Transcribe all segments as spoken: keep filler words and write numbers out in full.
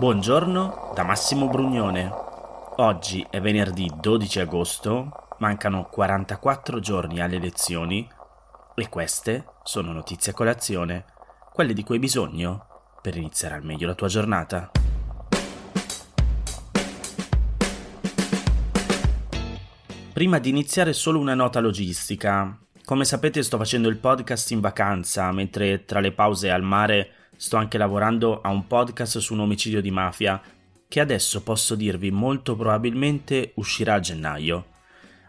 Buongiorno da Massimo Brugnone. Oggi è venerdì dodici agosto, mancano quarantaquattro giorni alle elezioni e queste sono notizie a colazione, quelle di cui hai bisogno per iniziare al meglio la tua giornata. Prima di iniziare solo una nota logistica. Come sapete sto facendo il podcast in vacanza, mentre tra le pause al mare sto anche lavorando a un podcast su un omicidio di mafia che adesso posso dirvi molto probabilmente uscirà a gennaio.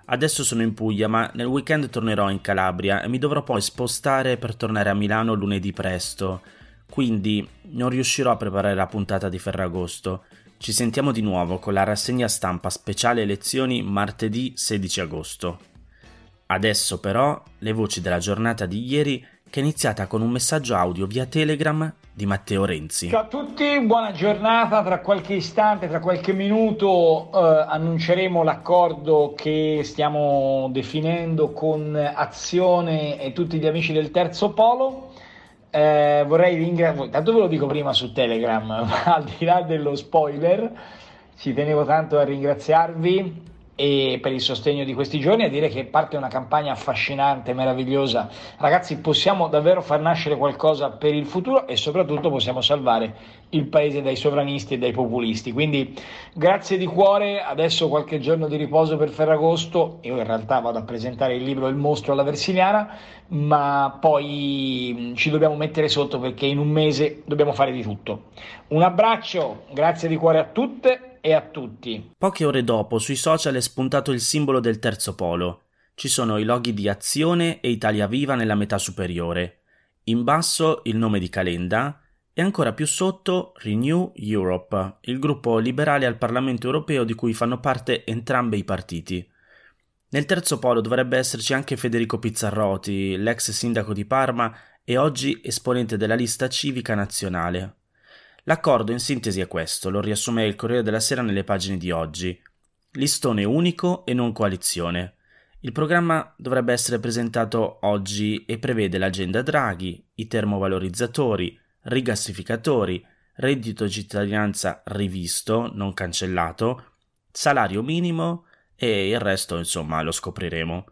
Adesso sono in Puglia, ma nel weekend tornerò in Calabria e mi dovrò poi spostare per tornare a Milano lunedì presto, quindi non riuscirò a preparare la puntata di Ferragosto. Ci sentiamo di nuovo con la rassegna stampa speciale elezioni martedì sedici agosto. Adesso però le voci della giornata di ieri, che è iniziata con un messaggio audio via Telegram di Matteo Renzi. Ciao a tutti, buona giornata. Tra qualche istante, tra qualche minuto eh, annunceremo l'accordo che stiamo definendo con Azione e tutti gli amici del Terzo Polo. Eh, vorrei ringraziare, tanto ve lo dico prima su Telegram, ma al di là dello spoiler ci tenevo tanto a ringraziarvi e per il sostegno di questi giorni, a dire che parte una campagna affascinante, meravigliosa. Ragazzi, possiamo davvero far nascere qualcosa per il futuro e soprattutto possiamo salvare il paese dai sovranisti e dai populisti, quindi grazie di cuore. Adesso qualche giorno di riposo per Ferragosto. Io in realtà vado a presentare il libro Il mostro alla Versiliana, ma poi ci dobbiamo mettere sotto perché in un mese dobbiamo fare di tutto. Un abbraccio, grazie di cuore a tutte e a tutti. Poche ore dopo sui social è spuntato il simbolo del Terzo Polo. Ci sono i loghi di Azione e Italia Viva nella metà superiore. In basso il nome di Calenda e ancora più sotto Renew Europe, il gruppo liberale al Parlamento europeo di cui fanno parte entrambi i partiti. Nel Terzo Polo dovrebbe esserci anche Federico Pizzarotti, l'ex sindaco di Parma e oggi esponente della lista civica nazionale. L'accordo in sintesi è questo, lo riassume il Corriere della Sera nelle pagine di oggi. Listone unico e non coalizione. Il programma dovrebbe essere presentato oggi e prevede l'agenda Draghi, i termovalorizzatori, rigassificatori, reddito di cittadinanza rivisto, non cancellato, salario minimo e il resto, insomma, lo scopriremo.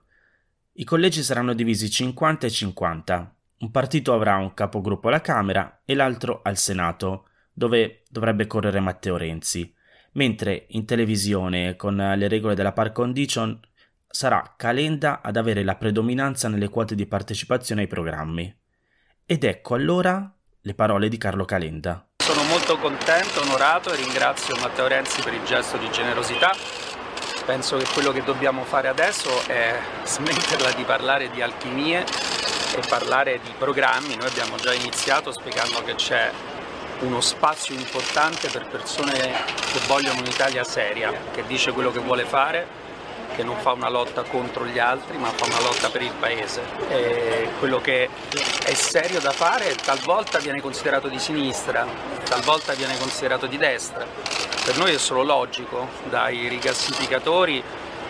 I collegi saranno divisi cinquanta e cinquanta. Un partito avrà un capogruppo alla Camera e l'altro al Senato, dove dovrebbe correre Matteo Renzi, mentre in televisione, con le regole della par condicio, sarà Calenda ad avere la predominanza nelle quote di partecipazione ai programmi. Ed ecco allora le parole di Carlo Calenda. Sono molto contento, onorato e ringrazio Matteo Renzi per il gesto di generosità. Penso che quello che dobbiamo fare adesso è smetterla di parlare di alchimie e parlare di programmi. Noi abbiamo già iniziato spiegando che c'è uno spazio importante per persone che vogliono un'Italia seria, che dice quello che vuole fare, che non fa una lotta contro gli altri ma fa una lotta per il paese. E quello che è serio da fare talvolta viene considerato di sinistra, talvolta viene considerato di destra. Per noi è solo logico, dai rigassificatori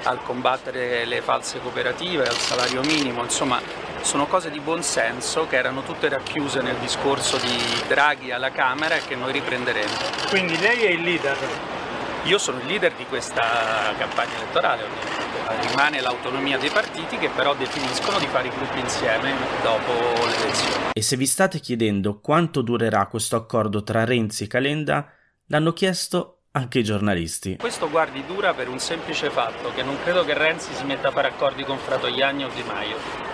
al combattere le false cooperative, al salario minimo, insomma sono cose di buon senso che erano tutte racchiuse nel discorso di Draghi alla Camera e che noi riprenderemo. Quindi lei è il leader? Io sono il leader di questa campagna elettorale, ovviamente. Rimane l'autonomia dei partiti che però definiscono di fare i gruppi insieme dopo le elezioni. E se vi state chiedendo quanto durerà questo accordo tra Renzi e Calenda, l'hanno chiesto anche i giornalisti. Questo, guardi, dura per un semplice fatto, che non credo che Renzi si metta a fare accordi con Fratoianni o Di Maio.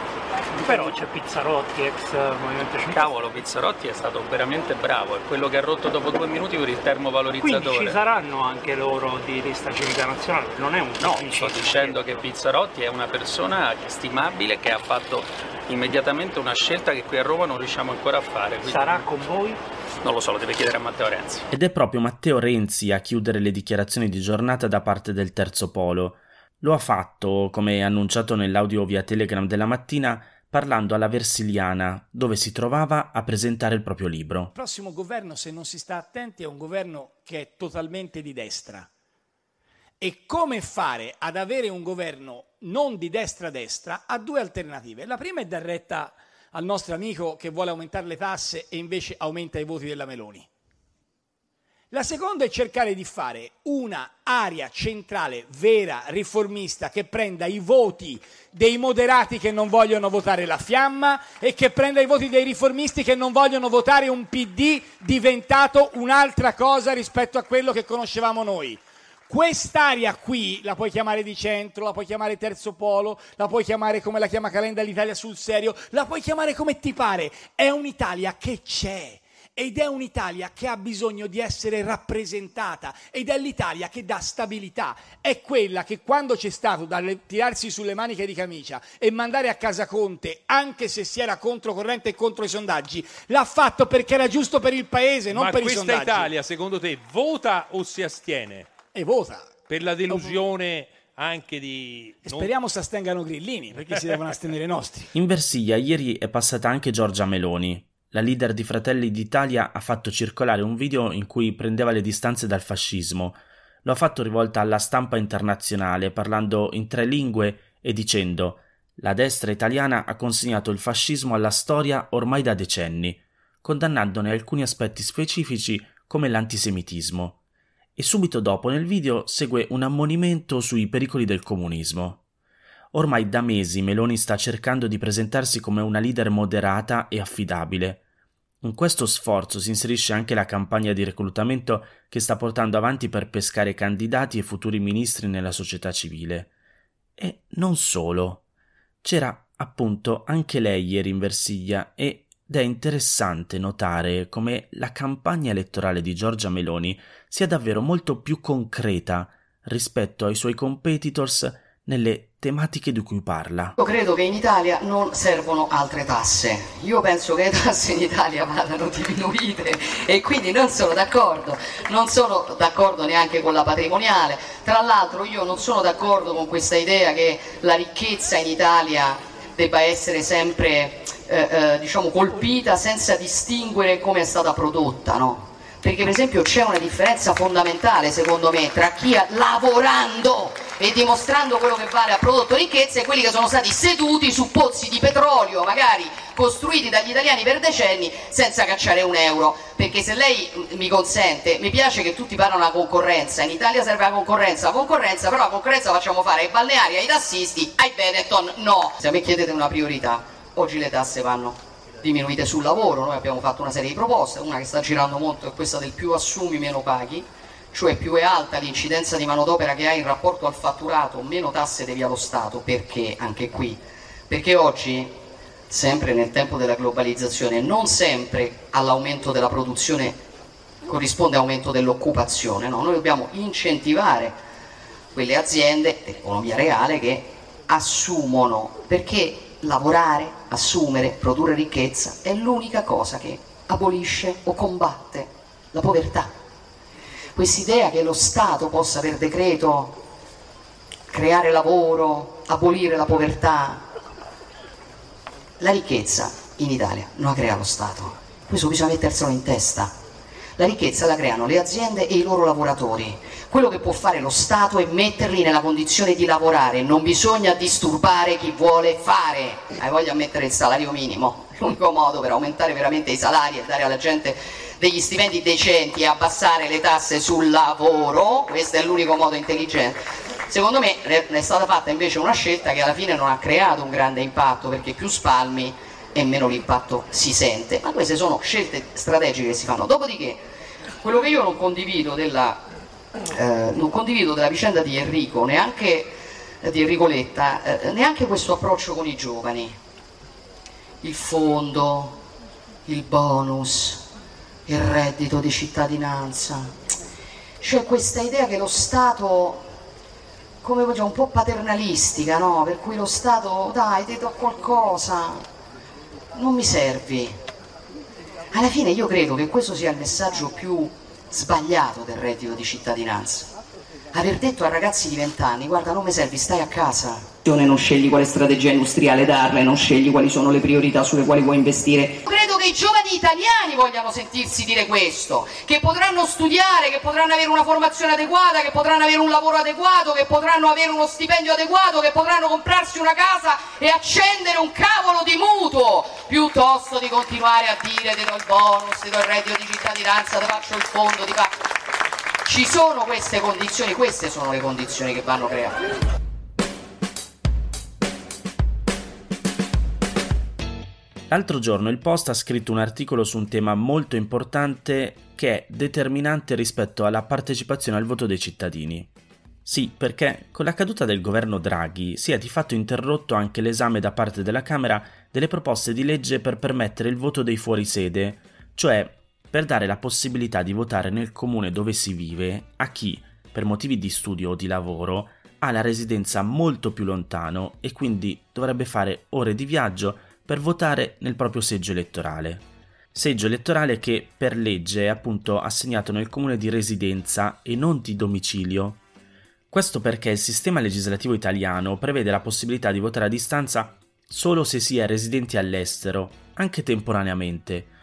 Però c'è Pizzarotti, ex Movimento cinque. Cavolo, Pizzarotti è stato veramente bravo, è quello che ha rotto dopo due minuti per il termovalorizzatore. Quindi ci saranno anche loro di lista civica nazionale, non è un... No, sto dicendo che Pizzarotti è una persona stimabile che ha fatto immediatamente una scelta che qui a Roma non riusciamo ancora a fare. Quindi... Sarà con voi? Non lo so, lo deve chiedere a Matteo Renzi. Ed è proprio Matteo Renzi a chiudere le dichiarazioni di giornata da parte del Terzo Polo. Lo ha fatto, come annunciato nell'audio via Telegram della mattina, parlando alla Versiliana, dove si trovava a presentare il proprio libro. Il prossimo governo, se non si sta attenti, è un governo che è totalmente di destra. E come fare ad avere un governo non di destra-destra ha due alternative. La prima è dar retta al nostro amico che vuole aumentare le tasse e invece aumenta i voti della Meloni. La seconda è cercare di fare una area centrale vera riformista che prenda i voti dei moderati che non vogliono votare la fiamma e che prenda i voti dei riformisti che non vogliono votare un P D diventato un'altra cosa rispetto a quello che conoscevamo noi. Quest'area qui la puoi chiamare di centro, la puoi chiamare Terzo Polo, la puoi chiamare come la chiama Calenda l'Italia sul serio, la puoi chiamare come ti pare, è un'Italia che c'è. Ed è un'Italia che ha bisogno di essere rappresentata, ed è l'Italia che dà stabilità, è quella che quando c'è stato da tirarsi sulle maniche di camicia e mandare a casa Conte, anche se si era controcorrente e contro i sondaggi, l'ha fatto perché era giusto per il Paese, non Ma per i sondaggi. Ma questa Italia, secondo te, vota o si astiene? E vota. Per la delusione... anche di... E speriamo si astengano grillini, perché si devono astenere i nostri. In Versilia ieri è passata anche Giorgia Meloni. La leader di Fratelli d'Italia ha fatto circolare un video in cui prendeva le distanze dal fascismo. Lo ha fatto rivolta alla stampa internazionale, parlando in tre lingue e dicendo: «La destra italiana ha consegnato il fascismo alla storia ormai da decenni», condannandone alcuni aspetti specifici come l'antisemitismo. E subito dopo nel video segue un ammonimento sui pericoli del comunismo. Ormai da mesi Meloni sta cercando di presentarsi come una leader moderata e affidabile. In questo sforzo si inserisce anche la campagna di reclutamento che sta portando avanti per pescare candidati e futuri ministri nella società civile. E non solo. C'era appunto anche lei ieri in Versilia ed è interessante notare come la campagna elettorale di Giorgia Meloni sia davvero molto più concreta rispetto ai suoi competitors nelle tematiche di cui parla. Io credo che in Italia non servono altre tasse. Io penso che le tasse in Italia vadano diminuite e quindi non sono d'accordo. Non sono d'accordo neanche con la patrimoniale. Tra l'altro io non sono d'accordo con questa idea che la ricchezza in Italia debba essere sempre eh, eh, diciamo colpita senza distinguere come è stata prodotta, no? Perché per esempio c'è una differenza fondamentale secondo me tra chi lavorando e dimostrando quello che vale ha prodotto ricchezza e quelli che sono stati seduti su pozzi di petrolio magari costruiti dagli italiani per decenni senza cacciare un euro. Perché se lei mi consente, mi piace che tutti parlano della concorrenza, in Italia serve la concorrenza, la concorrenza però la concorrenza la facciamo fare ai balneari, ai tassisti, ai Benetton, no. Se a me chiedete una priorità, oggi le tasse vanno diminuite sul lavoro, noi abbiamo fatto una serie di proposte, una che sta girando molto è questa del più assumi meno paghi, cioè più è alta l'incidenza di manodopera che hai in rapporto al fatturato, meno tasse devi allo Stato, perché anche qui? Perché oggi, sempre nel tempo della globalizzazione, non sempre all'aumento della produzione corrisponde aumento dell'occupazione, no? Noi dobbiamo incentivare quelle aziende, l'economia reale, che assumono, perché lavorare, assumere, produrre ricchezza è l'unica cosa che abolisce o combatte la povertà. Quest'idea che lo Stato possa per decreto creare lavoro, abolire la povertà, la ricchezza in Italia non la crea lo Stato, questo bisogna metterselo in testa. La ricchezza la creano le aziende e i loro lavoratori. Quello che può fare lo Stato è metterli nella condizione di lavorare, non bisogna disturbare chi vuole fare. Hai voglia di mettere il salario minimo? L'unico modo per aumentare veramente i salari e dare alla gente degli stipendi decenti e abbassare le tasse sul lavoro, questo è l'unico modo intelligente. Secondo me è stata fatta invece una scelta che alla fine non ha creato un grande impatto, perché più spalmi e meno l'impatto si sente, ma queste sono scelte strategiche che si fanno. Dopodiché, quello che io non condivido della, eh, non condivido della vicenda di Enrico, neanche eh, di Enrico Letta, eh, neanche questo approccio con i giovani, il fondo, il bonus, il reddito di cittadinanza, cioè questa idea che lo Stato, come diciamo, un po' paternalistica, no? Per cui lo Stato, dai, ti do qualcosa, non mi servi. Alla fine io credo che questo sia il messaggio più sbagliato del reddito di cittadinanza. Aver detto a ragazzi di vent'anni: guarda, non mi servi, stai a casa. Non scegli quale strategia industriale darle, non scegli quali sono le priorità sulle quali vuoi investire. Credo che i giovani italiani vogliano sentirsi dire questo, che potranno studiare, che potranno avere una formazione adeguata, che potranno avere un lavoro adeguato, che potranno avere uno stipendio adeguato, che potranno comprarsi una casa e accendere un cavolo di mutuo, piuttosto di continuare a dire: ti do il bonus, ti do il reddito di cittadinanza, ti faccio il fondo, ti faccio... Ci sono queste condizioni, queste sono le condizioni che vanno create. L'altro giorno il Post ha scritto un articolo su un tema molto importante che è determinante rispetto alla partecipazione al voto dei cittadini. Sì, perché con la caduta del governo Draghi si è di fatto interrotto anche l'esame da parte della Camera delle proposte di legge per permettere il voto dei fuorisede, cioè per dare la possibilità di votare nel comune dove si vive a chi, per motivi di studio o di lavoro, ha la residenza molto più lontano e quindi dovrebbe fare ore di viaggio per votare nel proprio seggio elettorale. Seggio elettorale che per legge è appunto assegnato nel comune di residenza e non di domicilio. Questo perché il sistema legislativo italiano prevede la possibilità di votare a distanza solo se si è residenti all'estero, anche temporaneamente,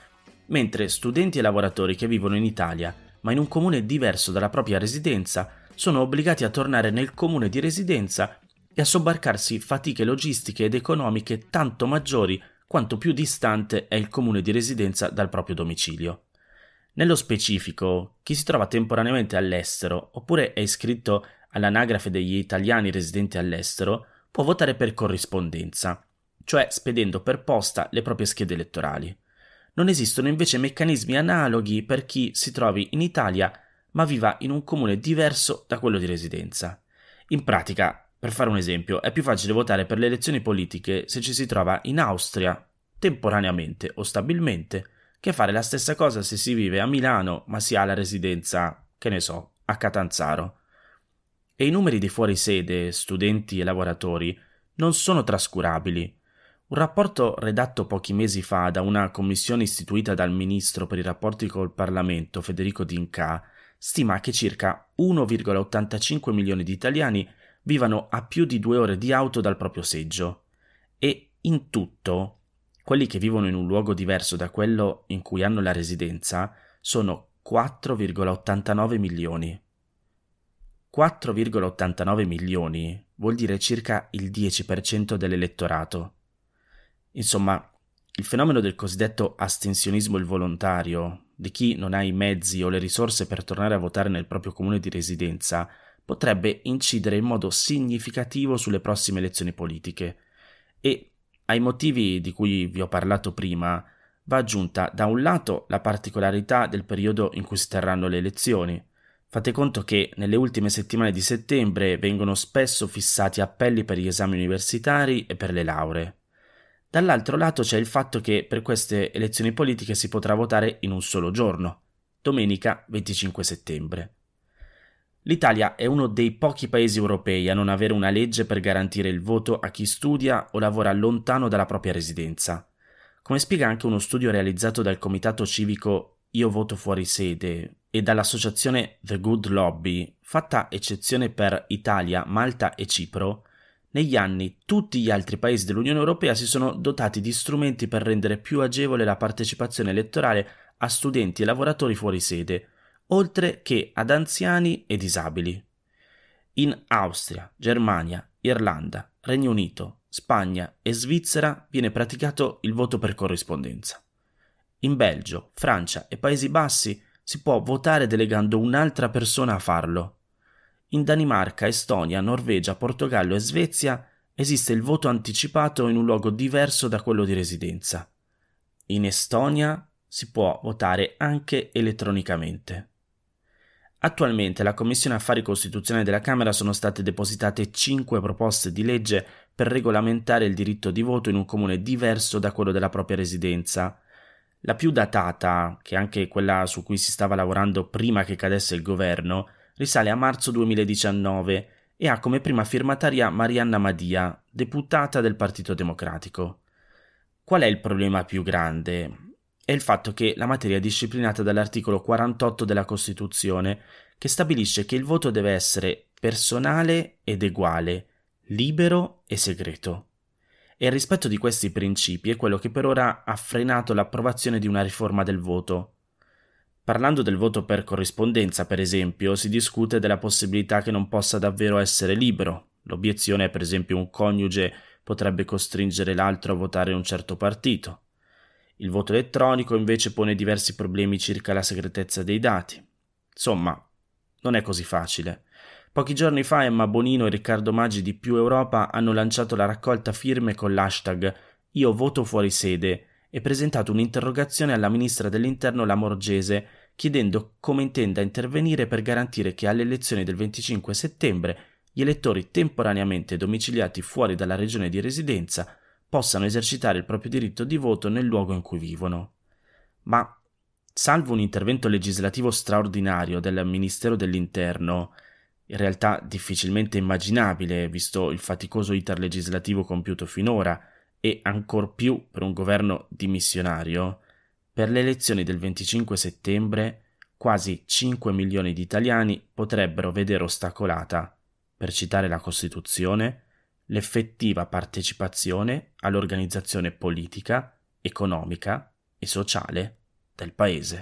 mentre studenti e lavoratori che vivono in Italia, ma in un comune diverso dalla propria residenza, sono obbligati a tornare nel comune di residenza e a sobbarcarsi fatiche logistiche ed economiche tanto maggiori quanto più distante è il comune di residenza dal proprio domicilio. Nello specifico, chi si trova temporaneamente all'estero oppure è iscritto all'anagrafe degli italiani residenti all'estero, può votare per corrispondenza, cioè spedendo per posta le proprie schede elettorali. Non esistono invece meccanismi analoghi per chi si trovi in Italia ma viva in un comune diverso da quello di residenza. In pratica, per fare un esempio, è più facile votare per le elezioni politiche se ci si trova in Austria, temporaneamente o stabilmente, che fare la stessa cosa se si vive a Milano ma si ha la residenza, che ne so, a Catanzaro. E i numeri di fuorisede, studenti e lavoratori non sono trascurabili. Un rapporto redatto pochi mesi fa da una commissione istituita dal ministro per i rapporti col Parlamento, Federico D'Incà, stima che circa uno virgola ottantacinque milioni di italiani vivano a più di due ore di auto dal proprio seggio. E in tutto, quelli che vivono in un luogo diverso da quello in cui hanno la residenza sono quattro virgola ottantanove milioni. quattro virgola ottantanove milioni vuol dire circa il dieci per cento dell'elettorato. Insomma, il fenomeno del cosiddetto astensionismo involontario, di chi non ha i mezzi o le risorse per tornare a votare nel proprio comune di residenza, potrebbe incidere in modo significativo sulle prossime elezioni politiche. E ai motivi di cui vi ho parlato prima va aggiunta da un lato la particolarità del periodo in cui si terranno le elezioni. Fate conto che nelle ultime settimane di settembre vengono spesso fissati appelli per gli esami universitari e per le lauree. Dall'altro lato c'è il fatto che per queste elezioni politiche si potrà votare in un solo giorno, domenica venticinque settembre. L'Italia è uno dei pochi paesi europei a non avere una legge per garantire il voto a chi studia o lavora lontano dalla propria residenza. Come spiega anche uno studio realizzato dal comitato civico Io voto fuori sede e dall'associazione The Good Lobby, fatta eccezione per Italia, Malta e Cipro, negli anni tutti gli altri paesi dell'Unione Europea si sono dotati di strumenti per rendere più agevole la partecipazione elettorale a studenti e lavoratori fuori sede, oltre che ad anziani e disabili. In Austria, Germania, Irlanda, Regno Unito, Spagna e Svizzera viene praticato il voto per corrispondenza. In Belgio, Francia e Paesi Bassi si può votare delegando un'altra persona a farlo. In Danimarca, Estonia, Norvegia, Portogallo e Svezia esiste il voto anticipato in un luogo diverso da quello di residenza. In Estonia si può votare anche elettronicamente. Attualmente alla Commissione Affari Costituzionali della Camera sono state depositate cinque proposte di legge per regolamentare il diritto di voto in un comune diverso da quello della propria residenza. La più datata, che è anche quella su cui si stava lavorando prima che cadesse il governo, risale a marzo duemiladiciannove e ha come prima firmataria Marianna Madia, deputata del Partito Democratico. Qual è il problema più grande? È il fatto che la materia è disciplinata dall'articolo quarantotto della Costituzione, che stabilisce che il voto deve essere personale ed eguale, libero e segreto. E il rispetto di questi principi è quello che per ora ha frenato l'approvazione di una riforma del voto. Parlando del voto per corrispondenza, per esempio, si discute della possibilità che non possa davvero essere libero. L'obiezione è, per esempio, un coniuge potrebbe costringere l'altro a votare un certo partito. Il voto elettronico invece pone diversi problemi circa la segretezza dei dati. Insomma, Non è così facile. Pochi giorni fa Emma Bonino e Riccardo Magi di Più Europa hanno lanciato la raccolta firme con l'hashtag Io voto fuori sede e presentato un'interrogazione alla ministra dell'Interno Lamorgese chiedendo come intenda intervenire per garantire che alle elezioni del venticinque settembre gli elettori temporaneamente domiciliati fuori dalla regione di residenza possano esercitare il proprio diritto di voto nel luogo in cui vivono. Ma, salvo un intervento legislativo straordinario del Ministero dell'Interno, in realtà difficilmente immaginabile visto il faticoso iter legislativo compiuto finora e ancor più per un governo dimissionario, per le elezioni del venticinque settembre quasi cinque milioni di italiani potrebbero vedere ostacolata, per citare la Costituzione, l'effettiva partecipazione all'organizzazione politica, economica e sociale del Paese.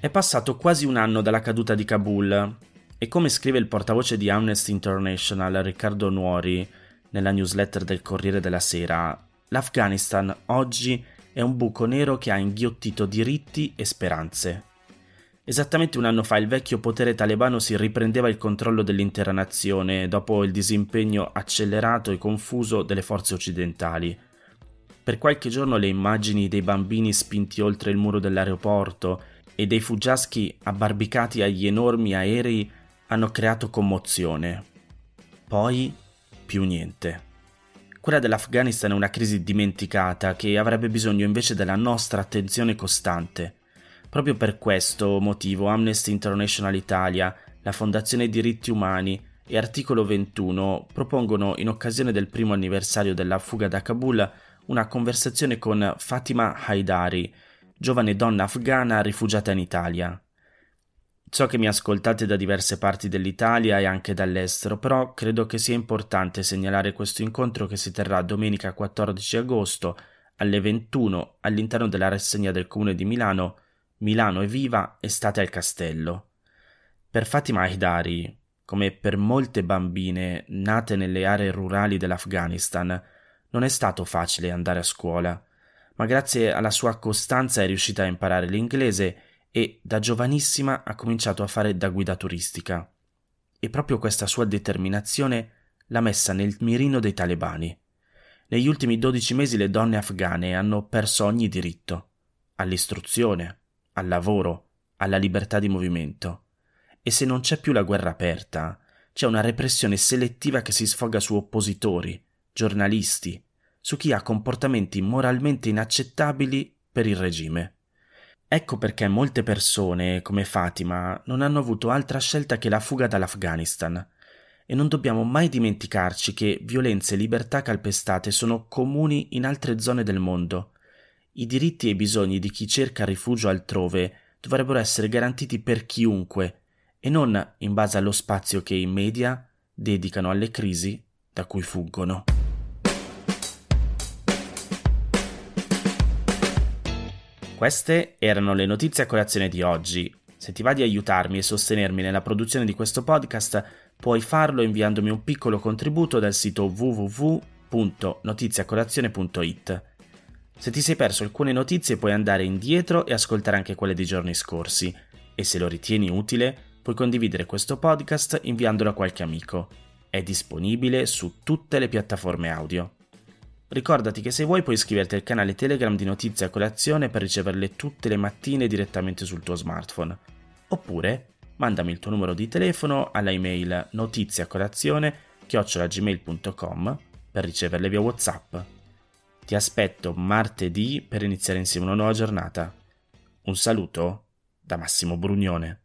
È passato quasi un anno dalla caduta di Kabul e, come scrive il portavoce di Amnesty International Riccardo Nuori nella newsletter del Corriere della Sera, l'Afghanistan oggi è un buco nero che ha inghiottito diritti e speranze. Esattamente un anno fa il vecchio potere talebano si riprendeva il controllo dell'intera nazione dopo il disimpegno accelerato e confuso delle forze occidentali. Per qualche giorno le immagini dei bambini spinti oltre il muro dell'aeroporto e dei fuggiaschi abbarbicati agli enormi aerei hanno creato commozione. Poi più niente. Quella dell'Afghanistan è una crisi dimenticata che avrebbe bisogno invece della nostra attenzione costante. Proprio per questo motivo Amnesty International Italia, la Fondazione Diritti Umani e Articolo ventuno propongono, in occasione del primo anniversario della fuga da Kabul, una conversazione con Fatima Haidari, giovane donna afghana rifugiata in Italia. So che mi ascoltate da diverse parti dell'Italia e anche dall'estero, però credo che sia importante segnalare questo incontro che si terrà domenica quattordici agosto alle ventuno all'interno della rassegna del Comune di Milano Milano è viva, estate al castello. Per Fatima Haidari, come per molte bambine nate nelle aree rurali dell'Afghanistan, non è stato facile andare a scuola. Ma grazie alla sua costanza è riuscita a imparare l'inglese e da giovanissima ha cominciato a fare da guida turistica. E proprio questa sua determinazione l'ha messa nel mirino dei talebani. Negli ultimi dodici mesi le donne afghane hanno perso ogni diritto, all'istruzione, al lavoro, alla libertà di movimento. E se non c'è più la guerra aperta, c'è una repressione selettiva che si sfoga su oppositori, giornalisti, su chi ha comportamenti moralmente inaccettabili per il regime. Ecco perché molte persone, come Fatima, non hanno avuto altra scelta che la fuga dall'Afghanistan. E non dobbiamo mai dimenticarci che violenze e libertà calpestate sono comuni in altre zone del mondo. I diritti e i bisogni di chi cerca rifugio altrove dovrebbero essere garantiti per chiunque, e non in base allo spazio che i media dedicano alle crisi da cui fuggono. Queste erano le notizie a colazione di oggi. Se ti va di aiutarmi e sostenermi nella produzione di questo podcast, puoi farlo inviandomi un piccolo contributo dal sito w w w punto notizia colazione punto i t. Se ti sei perso alcune notizie puoi andare indietro e ascoltare anche quelle dei giorni scorsi, e se lo ritieni utile puoi condividere questo podcast inviandolo a qualche amico. È disponibile su tutte le piattaforme audio. Ricordati che se vuoi puoi iscriverti al canale Telegram di Notizia Colazione per riceverle tutte le mattine direttamente sul tuo smartphone. Oppure mandami il tuo numero di telefono alla email notiziacolazione chiocciola gmail punto com per riceverle via WhatsApp. Ti aspetto martedì per iniziare insieme una nuova giornata. Un saluto da Massimo Brugnone.